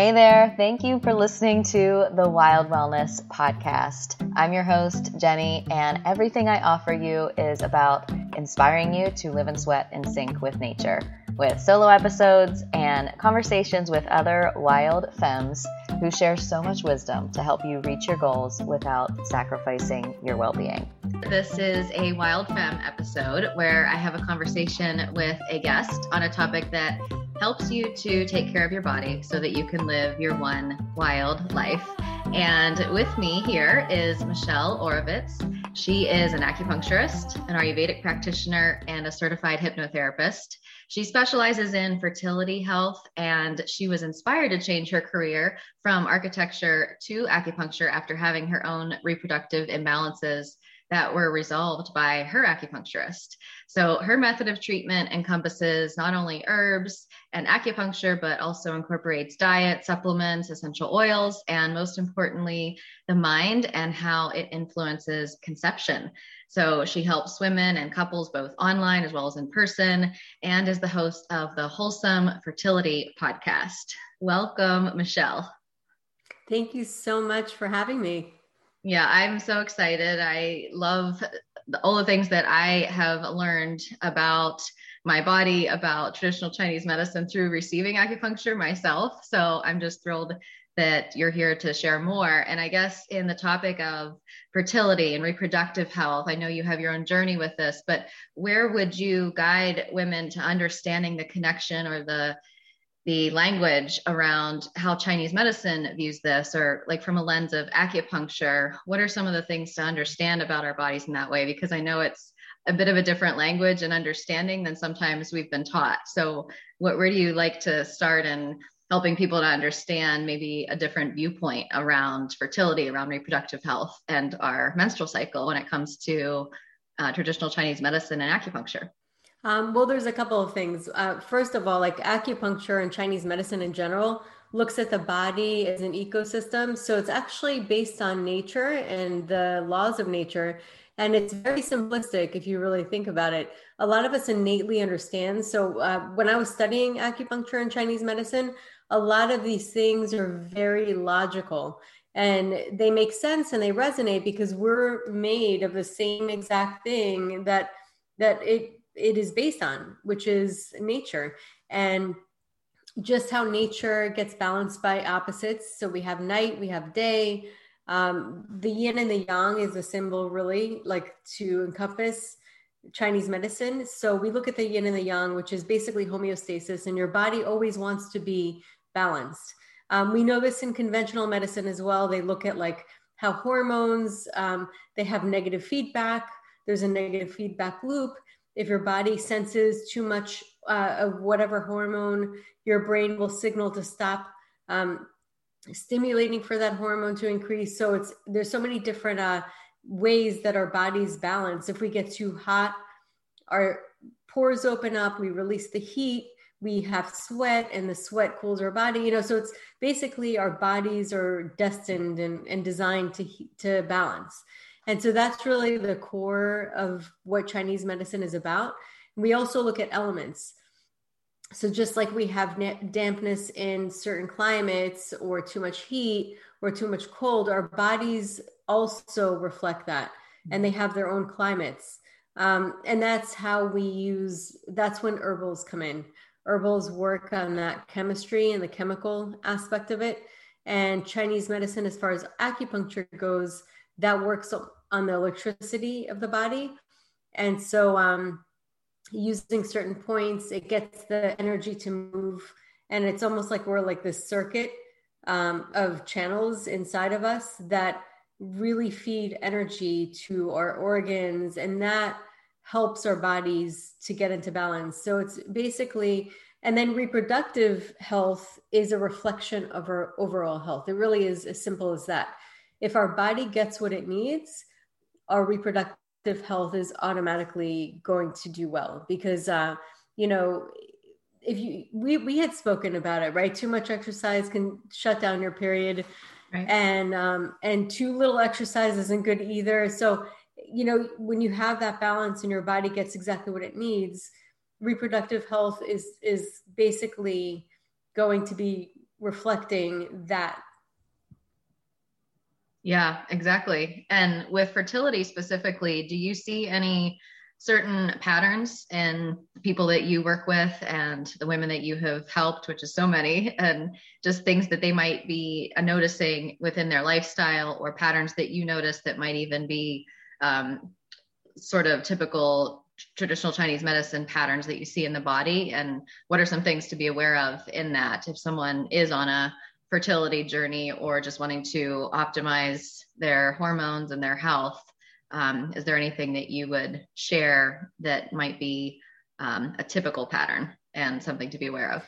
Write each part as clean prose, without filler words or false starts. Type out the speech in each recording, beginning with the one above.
Hey there, thank you for listening to the Wild Wellness Podcast. I'm your host, Jenny, and everything I offer you is about inspiring you to live and sweat in sync with nature, with solo episodes and conversations with other wild femmes who share so much wisdom to help you reach your goals without sacrificing your well-being. This is a Wild Femme episode where I have a conversation with a guest on a topic that helps you to take care of your body so that you can live your one wild life. And with me here is Michelle Oravitz. She is an acupuncturist, an Ayurvedic practitioner, and a certified hypnotherapist. She specializes in fertility health, and she was inspired to change her career from architecture to acupuncture after having her own reproductive imbalances that were resolved by her acupuncturist. So her method of treatment encompasses not only herbs and acupuncture, but also incorporates diet, supplements, essential oils, and most importantly, the mind and how it influences conception. So she helps women and couples both online as well as in person, and is the host of the Wholesome Fertility Podcast. Welcome, Michelle. Thank you so much for having me. Yeah, I'm so excited. I love all the things that I have learned about my body, about traditional Chinese medicine through receiving acupuncture myself. So I'm just thrilled that you're here to share more. And I guess in the topic of fertility and reproductive health, I know you have your own journey with this, but where would you guide women to understanding the connection or the language around how Chinese medicine views this, or like from a lens of acupuncture? What are some of the things to understand about our bodies in that way? Because I know it's a bit of a different language and understanding than sometimes we've been taught. So where do you like to start in helping people to understand maybe a different viewpoint around fertility, around reproductive health and our menstrual cycle when it comes to traditional Chinese medicine and acupuncture? Well, there's a couple of things. First of all, like acupuncture and Chinese medicine in general looks at the body as an ecosystem. So it's actually based on nature and the laws of nature. And it's very simplistic if you really think about it. A lot of us innately understand. So when I was studying acupuncture and Chinese medicine, a lot of these things are very logical and they make sense and they resonate because we're made of the same exact thing that it is based on, which is nature, and just how nature gets balanced by opposites. So we have night, we have day. The yin and the yang is a symbol really like to encompass Chinese medicine. So we look at the yin and the yang, which is basically homeostasis, and your body always wants to be balanced. We know this in conventional medicine as well. They look at like how hormones, they have negative feedback. There's a negative feedback loop. If your body senses too much of whatever hormone, your brain will signal to stop stimulating for that hormone to increase. So there's so many different ways that our bodies balance. If we get too hot, our pores open up, we release the heat, we have sweat, and the sweat cools our body. So it's basically our bodies are destined and designed to balance. And so that's really the core of what Chinese medicine is about. We also look at elements. So just like we have dampness in certain climates or too much heat or too much cold, our bodies also reflect that, and they have their own climates. And that's how that's when herbals come in. Herbals work on that chemistry and the chemical aspect of it. And Chinese medicine, as far as acupuncture goes, that works on the electricity of the body. And so using certain points, it gets the energy to move. And it's almost like we're like this circuit of channels inside of us that really feed energy to our organs. And that helps our bodies to get into balance. So it's basically, and then reproductive health is a reflection of our overall health. It really is as simple as that. If our body gets what it needs, our reproductive health is automatically going to do well because, we had spoken about it, right? Too much exercise can shut down your period, right? And too little exercise isn't good either. So, when you have that balance and your body gets exactly what it needs, reproductive health is basically going to be reflecting that. Yeah, exactly. And with fertility specifically, do you see any certain patterns in people that you work with and the women that you have helped, which is so many, and just things that they might be noticing within their lifestyle, or patterns that you notice that might even be sort of typical traditional Chinese medicine patterns that you see in the body? And what are some things to be aware of in that, if someone is on a fertility journey or just wanting to optimize their hormones and their health? Is there anything that you would share that might be a typical pattern and something to be aware of?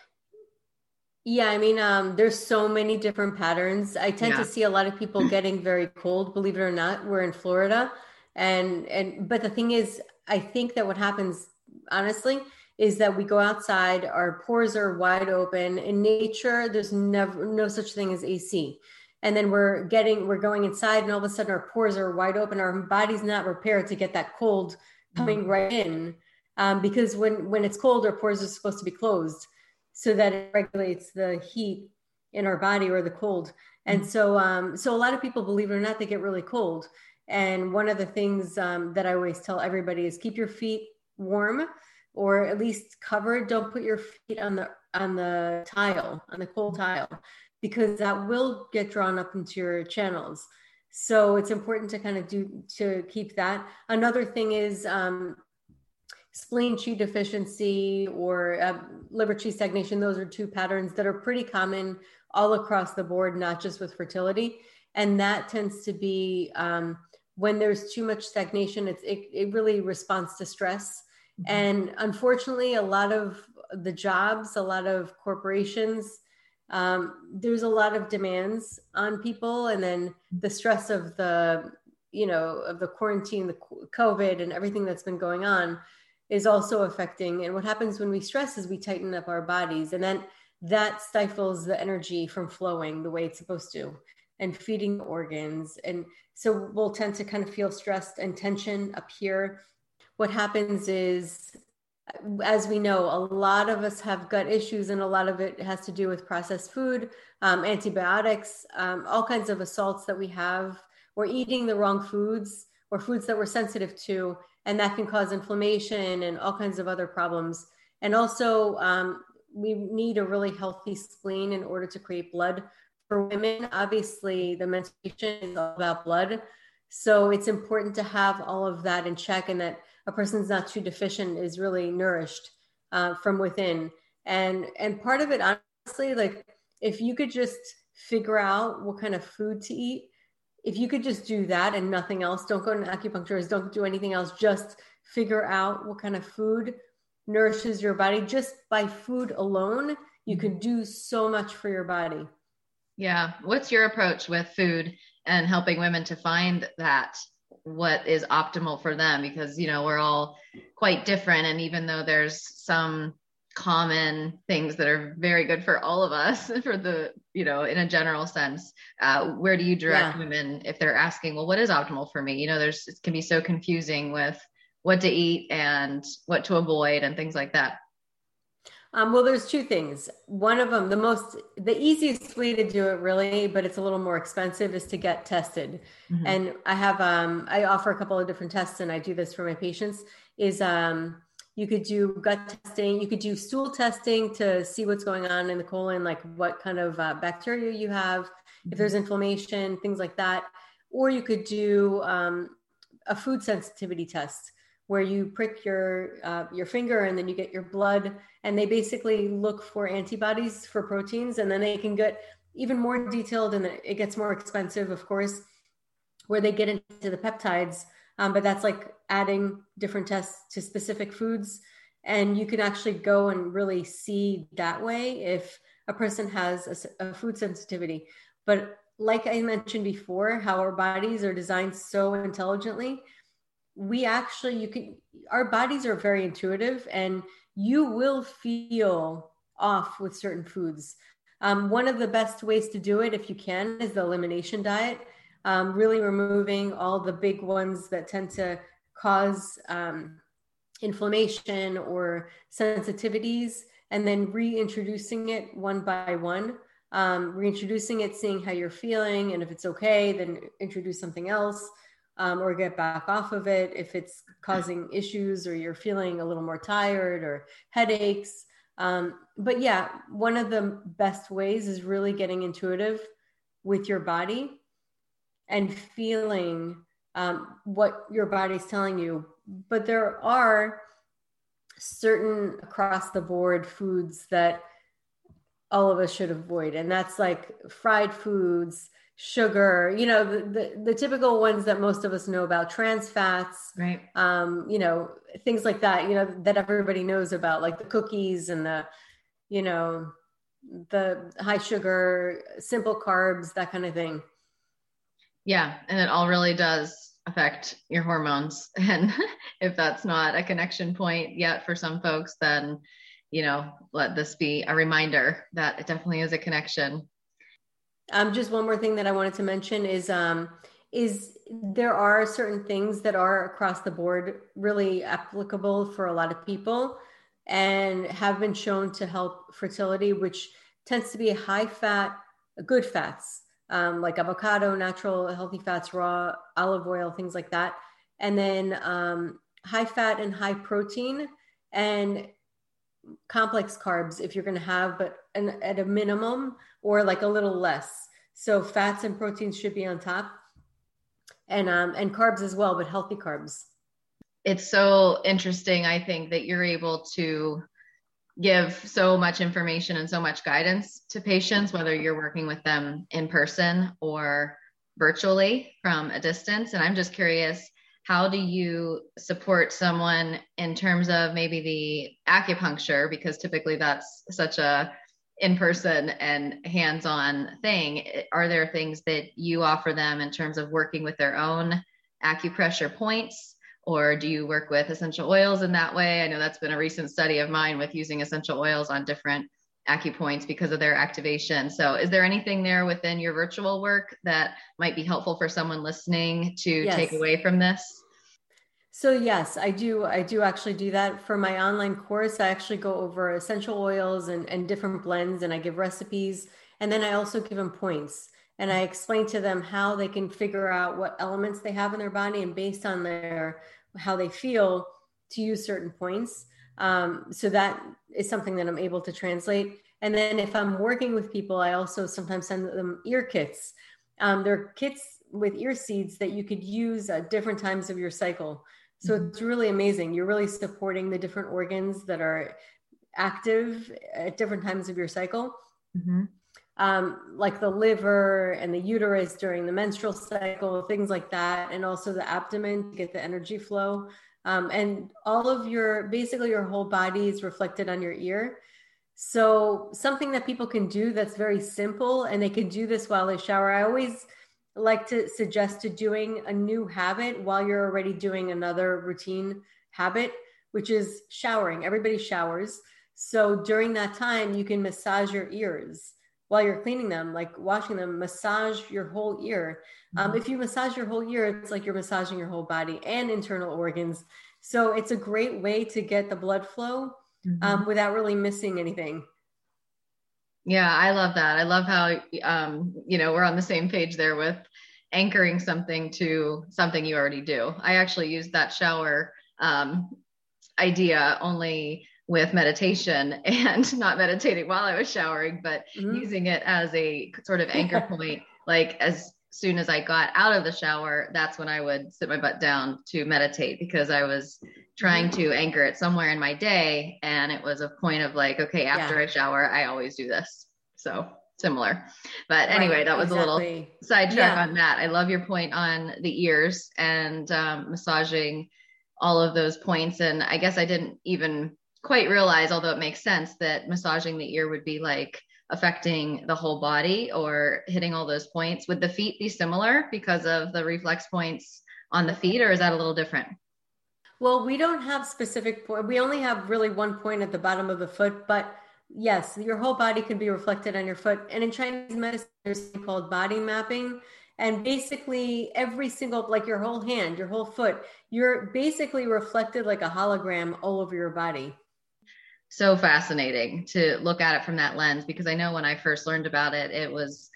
Yeah, I mean, there's so many different patterns. I tend to see a lot of people getting very cold, believe it or not. We're in Florida. But the thing is, I think that what happens, honestly, is that we go outside, our pores are wide open. In nature, there's no such thing as AC. And then we're going inside, and all of a sudden our pores are wide open. Our body's not prepared to get that cold coming right in, because when it's cold, our pores are supposed to be closed so that it regulates the heat in our body or the cold. And so a lot of people, believe it or not, they get really cold. And one of the things that I always tell everybody is keep your feet warm or at least covered. Don't put your feet on the cold tile, because that will get drawn up into your channels. So it's important to kind of keep that. Another thing is spleen qi deficiency or liver qi stagnation. Those are two patterns that are pretty common all across the board, not just with fertility. And that tends to be when there's too much stagnation, it really responds to stress. Mm-hmm. And unfortunately, a lot of the jobs, a lot of corporations, there's a lot of demands on people, and then the stress of the quarantine, the COVID, and everything that's been going on is also affecting. And what happens when we stress is we tighten up our bodies, and then that stifles the energy from flowing the way it's supposed to and feeding organs. And so we'll tend to kind of feel stressed and tension up here. What happens is, as we know, a lot of us have gut issues, and a lot of it has to do with processed food, antibiotics, all kinds of assaults that we have. We're eating the wrong foods or foods that we're sensitive to, and that can cause inflammation and all kinds of other problems. And also, we need a really healthy spleen in order to create blood. For women, obviously, the menstruation is all about blood. So it's important to have all of that in check, and that a person's not too deficient is really nourished from within. And part of it, honestly, like if you could just figure out what kind of food to eat, if you could just do that and nothing else, don't go to an acupuncturist, don't do anything else, just figure out what kind of food nourishes your body. Just by food alone, you could do so much for your body. Yeah. What's your approach with food and helping women to find that? What is optimal for them? Because, you know, we're all quite different. And even though there's some common things that are very good for all of us for the, you know, in a general sense, where do you direct women if they're asking, well, what is optimal for me? You know, it can be so confusing with what to eat and what to avoid and things like that. Well, there's two things. One of them, the easiest way to do it really, but it's a little more expensive, is to get tested. Mm-hmm. And I have, I offer a couple of different tests, and I do this for my patients, is you could do gut testing. You could do stool testing to see what's going on in the colon, like what kind of bacteria you have, if there's inflammation, things like that. Or you could do a food sensitivity test, where you prick your finger and then you get your blood, and they basically look for antibodies for proteins, and then they can get even more detailed, and it gets more expensive, of course, where they get into the peptides. But that's like adding different tests to specific foods. And you can actually go and really see that way if a person has a food sensitivity. But like I mentioned before, how our bodies are designed so intelligently, our bodies are very intuitive, and you will feel off with certain foods. One of the best ways to do it, if you can, is the elimination diet, really removing all the big ones that tend to cause inflammation or sensitivities, and then reintroducing it one by one. reintroducing it, seeing how you're feeling. And if it's okay, then introduce something else, or get back off of it. If it's causing issues or you're feeling a little more tired or headaches. But yeah, one of the best ways is really getting intuitive with your body and feeling what your body's telling you. But there are certain across the board foods that all of us should avoid. And that's like fried foods, sugar, you know, the typical ones that most of us know about, trans fats, right? You know, things like that, you know, that everybody knows about, like the cookies and the, you know, the high sugar, simple carbs, that kind of thing. Yeah. And it all really does affect your hormones. And if that's not a connection point yet for some folks, then, you know, let this be a reminder that it definitely is a connection. Just one more thing that I wanted to mention is there are certain things that are across the board really applicable for a lot of people and have been shown to help fertility, which tends to be high fat, good fats, like avocado, natural healthy fats, raw olive oil, things like that. And then high fat and high protein and complex carbs if you're going to have, but at a minimum or like a little less. So fats and proteins should be on top, and carbs as well, but healthy carbs. It's so interesting, I think, that you're able to give so much information and so much guidance to patients, whether you're working with them in person or virtually from a distance. And I'm just curious, how do you support someone in terms of maybe the acupuncture? Because typically that's such a in-person and hands-on thing. Are there things that you offer them in terms of working with their own acupressure points? Or do you work with essential oils in that way? I know that's been a recent study of mine with using essential oils on different acupoints because of their activation. So is there anything there within your virtual work that might be helpful for someone listening to take away from this? So yes, I do actually do that for my online course. I actually go over essential oils and different blends, and I give recipes. And then I also give them points, and I explain to them how they can figure out what elements they have in their body, and based on how they feel, to use certain points. So that is something that I'm able to translate. And then if I'm working with people, I also sometimes send them ear kits. They're kits with ear seeds that you could use at different times of your cycle. So it's really amazing. You're really supporting the different organs that are active at different times of your cycle. Mm-hmm. Like the liver and the uterus during the menstrual cycle, things like that. And also the abdomen to get the energy flow. And all of your whole body is reflected on your ear. So something that people can do that's very simple, and they can do this while they shower. I always like to suggest to doing a new habit while you're already doing another routine habit, which is showering. Everybody showers. So during that time, you can massage your ears while you're cleaning them, like washing them, massage your whole ear. If you massage your whole ear, it's like you're massaging your whole body and internal organs. So it's a great way to get the blood flow without really missing anything. Yeah, I love that. I love how, you know, we're on the same page there with anchoring something to something you already do. I actually used that shower idea only with meditation, and not meditating while I was showering, but using it as a sort of anchor point. Like as soon as I got out of the shower, that's when I would sit my butt down to meditate, because I was trying to anchor it somewhere in my day. And it was a point of like, okay, after I shower, I always do this. So similar, but anyway, that was a little sidetrack on that. I love your point on the ears and massaging all of those points. And I guess I didn't even quite realize, although it makes sense, that massaging the ear would be like affecting the whole body or hitting all those points. Would the feet be similar because of the reflex points on the feet, or is that a little different? Well, we don't have specific point. We only have really one point at the bottom of the foot, but yes, your whole body can be reflected on your foot. And in Chinese medicine, there's something called body mapping. And basically every single, like your whole hand, your whole foot, you're basically reflected like a hologram all over your body. so fascinating to look at it from that lens, because I know when I first learned about it, it was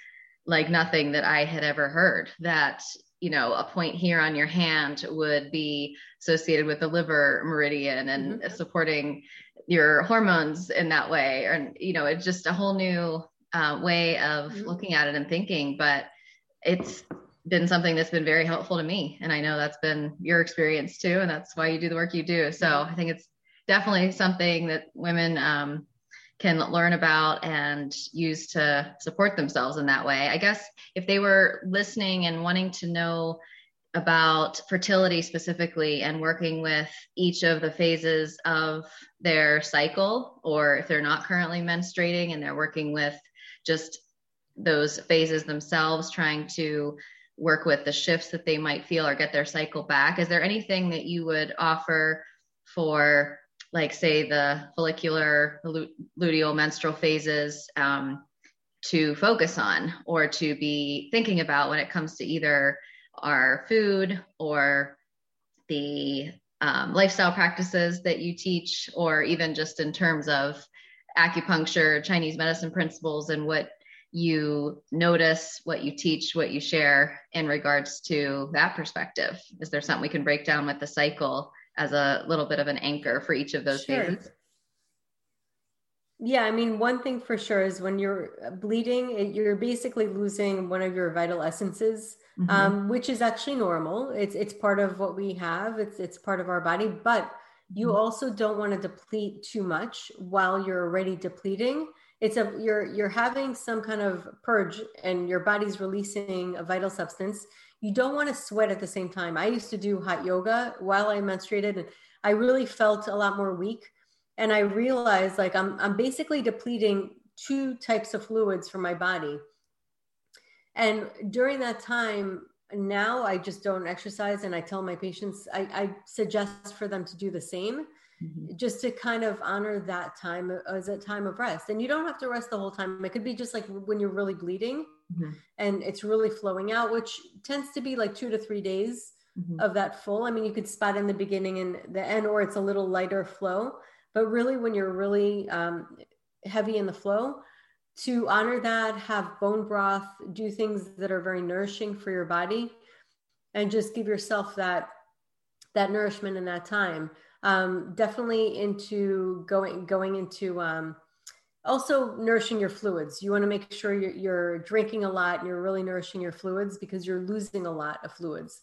like nothing that I had ever heard, that, you know, a point here on your hand would be associated with the liver meridian and mm-hmm. supporting your hormones in that way. And, you know, it's just a whole new way of mm-hmm. looking at it and thinking, but it's been something that's been very helpful to me. And I know that's been your experience too. And that's why you do the work you do. So I think it's definitely something that women can learn about and use to support themselves in that way. I guess if they were listening and wanting to know about fertility specifically and working with each of the phases of their cycle, or if they're not currently menstruating and they're working with just those phases themselves, trying to work with the shifts that they might feel or get their cycle back, is there anything that you would offer for, like, say, the follicular, luteal, menstrual phases to focus on or to be thinking about when it comes to either our food or the lifestyle practices that you teach, or even just in terms of acupuncture, Chinese medicine principles, and what you notice, what you teach, what you share in regards to that perspective? Is there something we can break down with the cycle as a little bit of an anchor for each of those phases? Yeah, I mean, one thing for sure is when you're bleeding, you're basically losing one of your vital essences, mm-hmm. Which is actually normal. It's part of what we have. It's part of our body, but you mm-hmm. also don't want to deplete too much while you're already depleting. You're having some kind of purge and your body's releasing a vital substance. You don't want to sweat at the same time. I used to do hot yoga while I menstruated, and I really felt a lot more weak. And I realized, like, I'm basically depleting two types of fluids from my body. And during that time, now I just don't exercise. And I tell my patients, I suggest for them to do the same, mm-hmm. just to kind of honor that time as a time of rest. And you don't have to rest the whole time. It could be just like when you're really bleeding, mm-hmm. and it's really flowing out, which tends to be like 2 to 3 days mm-hmm. of that full. I mean, you could spot in the beginning and the end, or it's a little lighter flow, but really when you're really heavy in the flow, to honor that, have bone broth, do things that are very nourishing for your body, and just give yourself that nourishment in that time. Definitely into going into, also nourishing your fluids. You want to make sure you're drinking a lot and you're really nourishing your fluids, because you're losing a lot of fluids.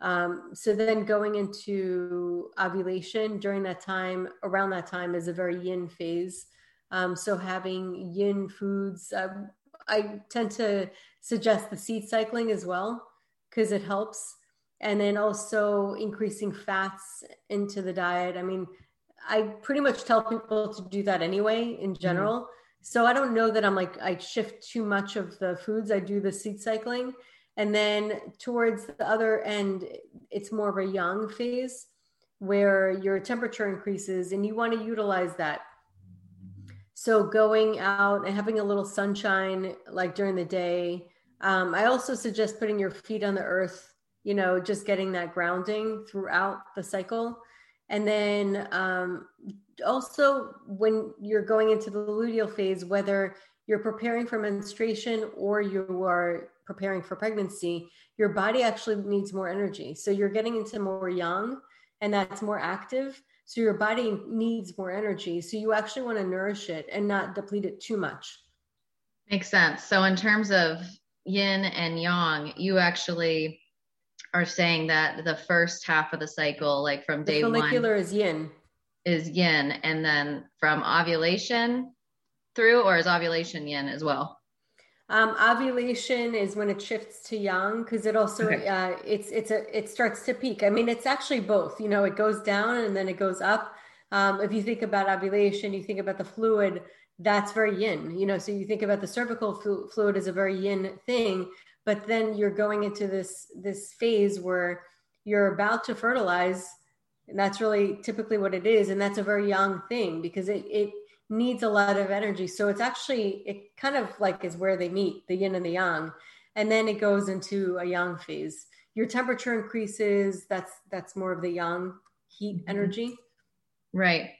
So then going into ovulation during that time, around that time, is a very yin phase. So having yin foods, I tend to suggest the seed cycling as well, because it helps. And then also increasing fats into the diet. I mean, I pretty much tell people to do that anyway, in general. Mm-hmm. So I don't know that I'm like, I shift too much of the foods. I do the seed cycling. And then towards the other end, it's more of a yang phase where your temperature increases and you want to utilize that. So going out and having a little sunshine, like during the day. I also suggest putting your feet on the earth, you know, just getting that grounding throughout the cycle. And then also when you're going into the luteal phase, whether you're preparing for menstruation or you are preparing for pregnancy, your body actually needs more energy. So you're getting into more yang, and that's more active. So your body needs more energy. So you actually want to nourish it and not deplete it too much. Makes sense. So in terms of yin and yang, you actually are saying that the first half of the cycle, like from day one, follicular is yin. And then from ovulation through, or is ovulation yin as well? Ovulation is when it shifts to yang, because it also, okay. It starts to peak. I mean, it's actually both, you know, it goes down and then it goes up. If you think about ovulation, you think about the fluid, that's very yin, you know, so you think about the cervical fluid is a very yin thing. But then you're going into this phase where you're about to fertilize, and that's really typically what it is. And that's a very yang thing, because it needs a lot of energy. So it's actually, it kind of like is where they meet, the yin and the yang. And then it goes into a yang phase. Your temperature increases, that's more of the yang heat energy. Right.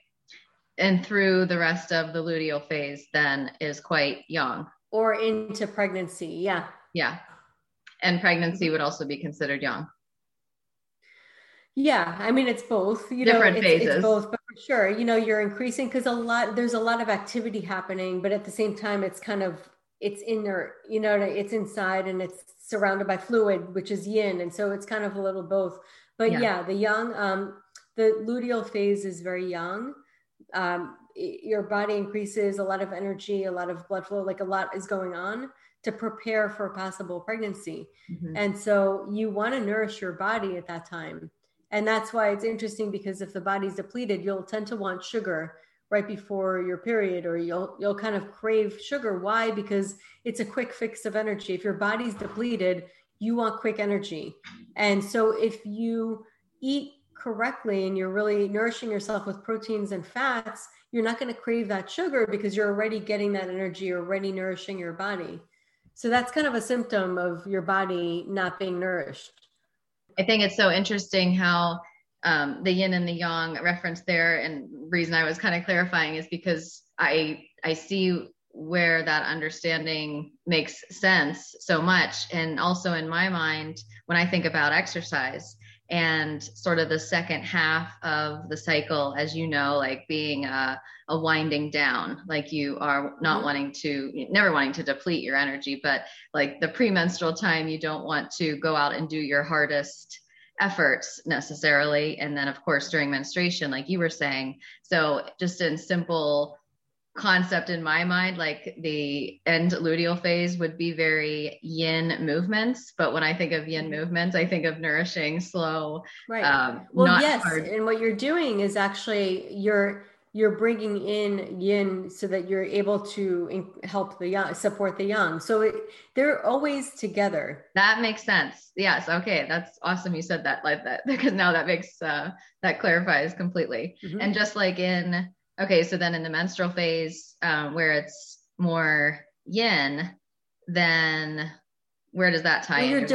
and through the rest of the luteal phase then is quite young. Or into pregnancy. Yeah. Yeah. And pregnancy would also be considered young. Yeah. I mean, it's both, you different know, phases. It's both, but for sure, you know, you're increasing because there's a lot of activity happening, but at the same time, it's kind of, it's in there, you know, it's inside and it's surrounded by fluid, which is yin. And so it's kind of a little both, but yeah the young, the luteal phase is very young. Your body increases a lot of energy, a lot of blood flow, like a lot is going on to prepare for a possible pregnancy. Mm-hmm. And so you want to nourish your body at that time. And that's why it's interesting, because if the body's depleted, you'll tend to want sugar right before your period, or you'll kind of crave sugar. Why? Because it's a quick fix of energy. If your body's depleted, you want quick energy. And so if you eat correctly and you're really nourishing yourself with proteins and fats, you're not going to crave that sugar because you're already getting that energy, you're already nourishing your body. So that's kind of a symptom of your body not being nourished. I think it's so interesting how the yin and the yang reference there, and reason I was kind of clarifying is because I see where that understanding makes sense so much. And also in my mind, when I think about exercise and sort of the second half of the cycle, as you know, like being a winding down, like you are not never wanting to deplete your energy, but like the premenstrual time, you don't want to go out and do your hardest efforts necessarily. And then of course, during menstruation, like you were saying, so just in simple concept in my mind, like the end luteal phase would be very yin movements. But when I think of yin movements, I think of nourishing, slow, right. Hard. And what you're doing is actually you're bringing in yin so that you're able to help the young, support the young. So they're always together. That makes sense. Yes. Okay. That's awesome. You said that like that, because now that makes, that clarifies completely. Mm-hmm. And just like okay, so then in the menstrual phase, where it's more yin, then where does that tie in?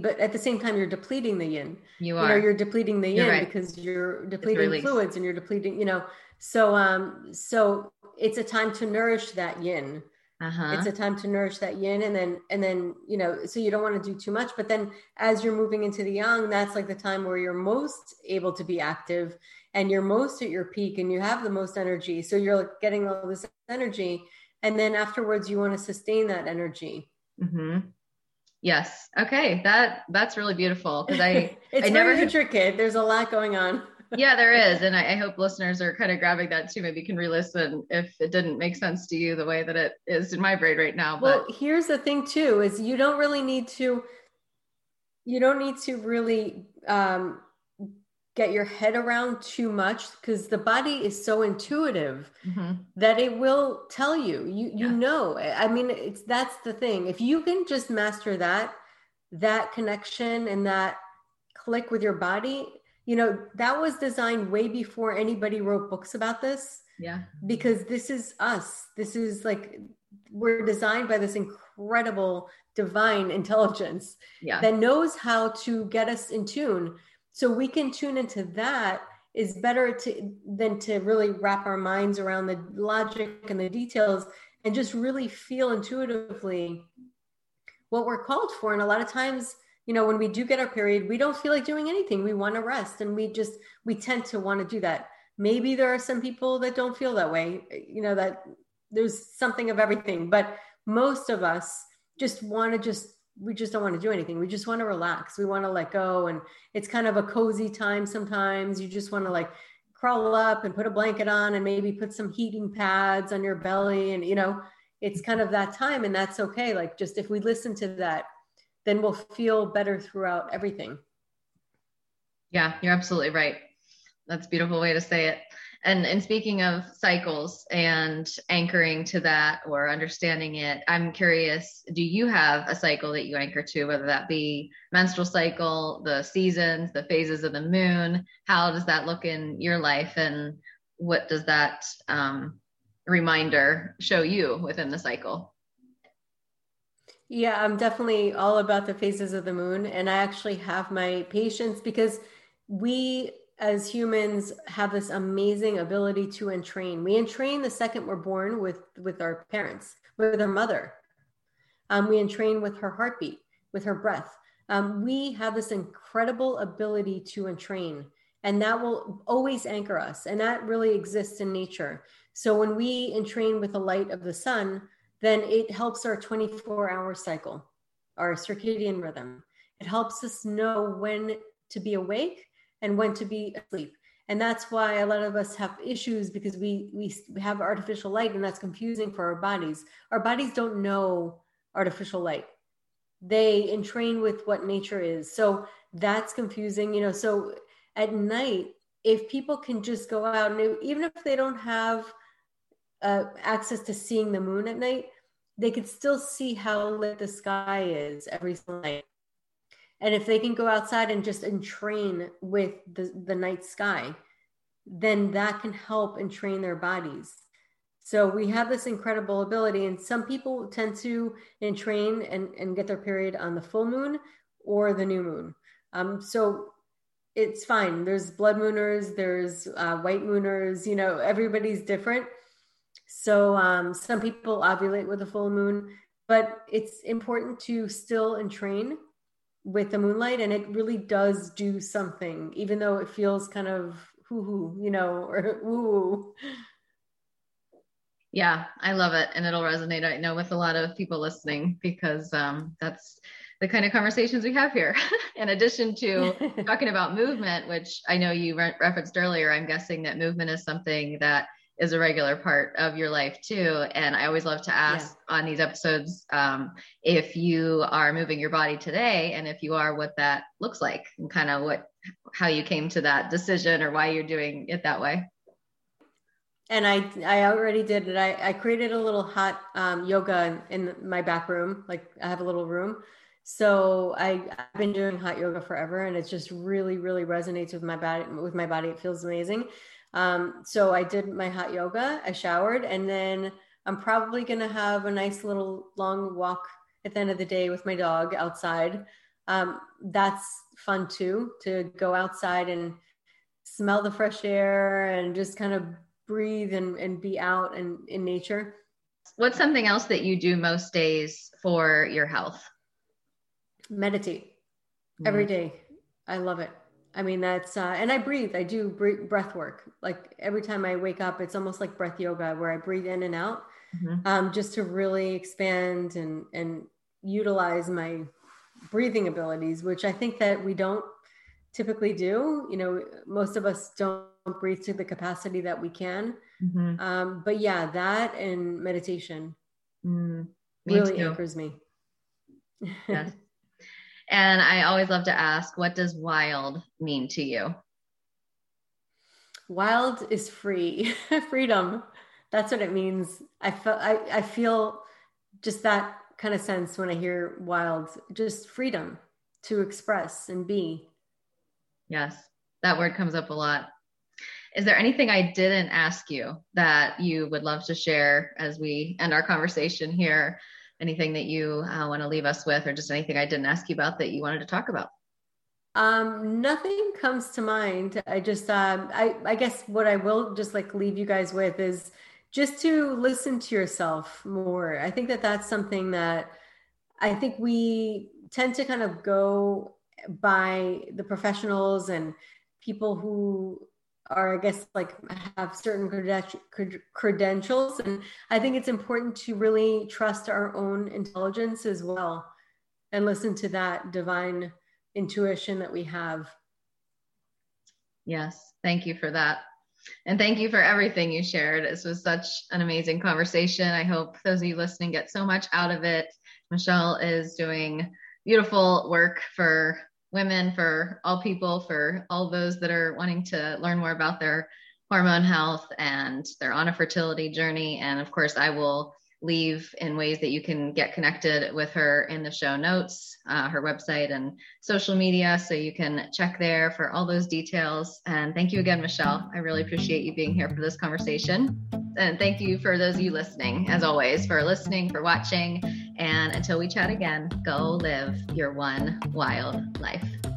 But at the same time, you're depleting the yin. You are. You're depleting the yin, right, because you're depleting fluids and you're depleting, you know. So it's a time to nourish that yin. Uh-huh. It's a time to nourish that yin, and then you know, so you don't want to do too much. But then, as you're moving into the yang, that's like the time where you're most able to be active, and you're most at your peak, and you have the most energy. So you're like getting all this energy, and then afterwards, you want to sustain that energy. Mm-hmm. Yes. Okay. That's really beautiful, because it's very intricate. There's a lot going on. Yeah, there is. And I hope listeners are kind of grabbing that too. Maybe you can re-listen if it didn't make sense to you the way that it is in my brain right now. But well, here's the thing too, is you don't need to really get your head around too much, because the body is so intuitive that it will tell you, you know, I mean, that's the thing. If you can just master that connection and that click with your body, you know, that was designed way before anybody wrote books about this. Yeah. Because this is us. This is like, we're designed by this incredible divine intelligence that knows how to get us in tune. So we can tune into that is better than to really wrap our minds around the logic and the details, and just really feel intuitively what we're called for. And a lot of times, you know, when we do get our period, we don't feel like doing anything. We want to rest, and we tend to want to do that. Maybe there are some people that don't feel that way, you know, that there's something of everything, but most of us we just don't want to do anything. We just want to relax. We want to let go. And it's kind of a cozy time. Sometimes you just want to like crawl up and put a blanket on and maybe put some heating pads on your belly. And, you know, it's kind of that time, and that's okay. Like, just if we listen to that, then we'll feel better throughout everything. Yeah, you're absolutely right. That's a beautiful way to say it. And speaking of cycles and anchoring to that or understanding it, I'm curious, do you have a cycle that you anchor to, whether that be menstrual cycle, the seasons, the phases of the moon? How does that look in your life, and what does that reminder show you within the cycle? Yeah, I'm definitely all about the phases of the moon. And I actually have my patients, because we as humans have this amazing ability to entrain. We entrain the second we're born with our parents, with our mother. We entrain with her heartbeat, with her breath. We have this incredible ability to entrain, and that will always anchor us. And that really exists in nature. So when we entrain with the light of the sun, then it helps our 24-hour cycle, our circadian rhythm. It helps us know when to be awake and when to be asleep. And that's why a lot of us have issues, because we have artificial light, and that's confusing for our bodies. Our bodies don't know artificial light. They entrain with what nature is. So that's confusing, you know. So at night, if people can just go out, and even if they don't have access to seeing the moon at night, they could still see how lit the sky is every night. And if they can go outside and just entrain with the night sky, then that can help entrain their bodies. So we have this incredible ability, and some people tend to entrain and get their period on the full moon or the new moon. So it's fine. There's blood mooners, there's white mooners, you know, everybody's different. So some people ovulate with the full moon, but it's important to still entrain with the moonlight, and it really does do something, even though it feels kind of hoo-hoo, you know, or woo. Yeah, I love it. And it'll resonate, I know, with a lot of people listening, because that's the kind of conversations we have here. In addition to talking about movement, which I know you referenced earlier, I'm guessing that movement is something that is a regular part of your life too. And I always love to ask on these episodes, if you are moving your body today, and if you are, what that looks like, and kind of how you came to that decision, or why you're doing it that way. And I already did it. I created a little hot yoga in my back room. Like, I have a little room. So I've been doing hot yoga forever, and it just really, really resonates with my body, It feels amazing. So I did my hot yoga, I showered, and then I'm probably going to have a nice little long walk at the end of the day with my dog outside. That's fun too, to go outside and smell the fresh air and just kind of breathe and be out and in nature. What's something else that you do most days for your health? Meditate every day. I love it. I mean, that's, and I breathe, I do breath work. Like, every time I wake up, it's almost like breath yoga, where I breathe in and out, just to really expand and utilize my breathing abilities, which I think that we don't typically do. You know, most of us don't breathe to the capacity that we can. But yeah, that and meditation really anchors me. Yes. And I always love to ask, what does wild mean to you? Wild is free, freedom. That's what it means. I feel just that kind of sense when I hear wild, just freedom to express and be. Yes, that word comes up a lot. Is there anything I didn't ask you that you would love to share as we end our conversation here? Anything that you want to leave us with, or just anything I didn't ask you about that you wanted to talk about? Nothing comes to mind. I just, I guess what I will just like leave you guys with is just to listen to yourself more. I think that that's something that I think we tend to kind of go by the professionals and people who are, I guess, like have certain credentials. And I think it's important to really trust our own intelligence as well, and listen to that divine intuition that we have. Yes. Thank you for that. And thank you for everything you shared. This was such an amazing conversation. I hope those of you listening get so much out of it. Michelle is doing beautiful work for women, for all people, for all those that are wanting to learn more about their hormone health and they're on a fertility journey. And of course, I will leave in ways that you can get connected with her in the show notes, her website and social media. So you can check there for all those details. And thank you again, Michelle. I really appreciate you being here for this conversation. And thank you for those of you listening, as always, for listening, for watching. And until we chat again, go live your one wild life.